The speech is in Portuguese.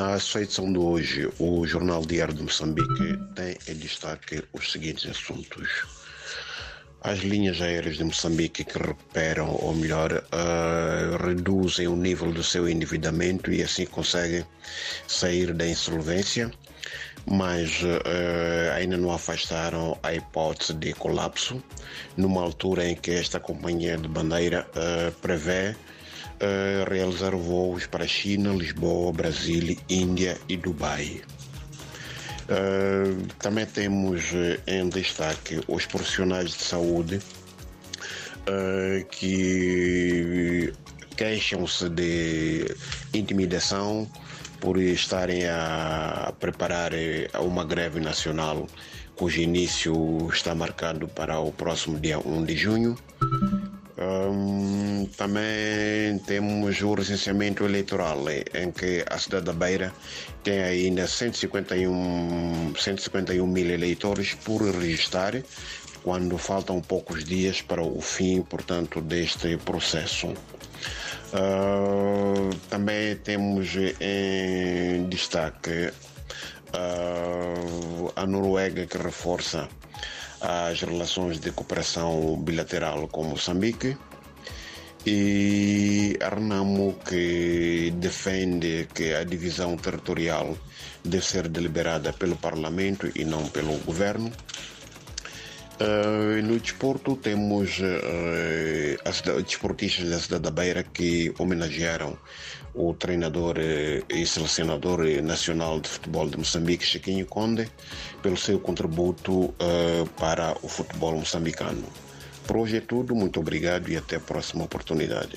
Na edição de hoje, o Jornal Diário de Moçambique tem em destaque os seguintes assuntos. As linhas aéreas de Moçambique que recuperam, ou melhor, reduzem o nível do seu endividamento e assim conseguem sair da insolvência, mas ainda não afastaram a hipótese de colapso, numa altura em que esta companhia de bandeira prevê realizar voos para China, Lisboa, Brasília, Índia e Dubai. Também temos em destaque os profissionais de saúde que queixam-se de intimidação por estarem a preparar uma greve nacional, cujo início está marcado para o próximo dia 1 de junho. Também temos o recenseamento eleitoral, em que a cidade da Beira tem ainda 151 mil eleitores por registrar, quando faltam poucos dias para o fim, portanto, deste processo. Também temos em destaque a Noruega, que reforça as relações de cooperação bilateral com Moçambique, e Arnamo, que defende que a divisão territorial deve ser deliberada pelo Parlamento e não pelo Governo. No desporto temos os desportistas da cidade da Beira que homenagearam o treinador e selecionador nacional de futebol de Moçambique, Chiquinho Conde, pelo seu contributo para o futebol moçambicano. Por hoje é tudo, muito obrigado e até a próxima oportunidade.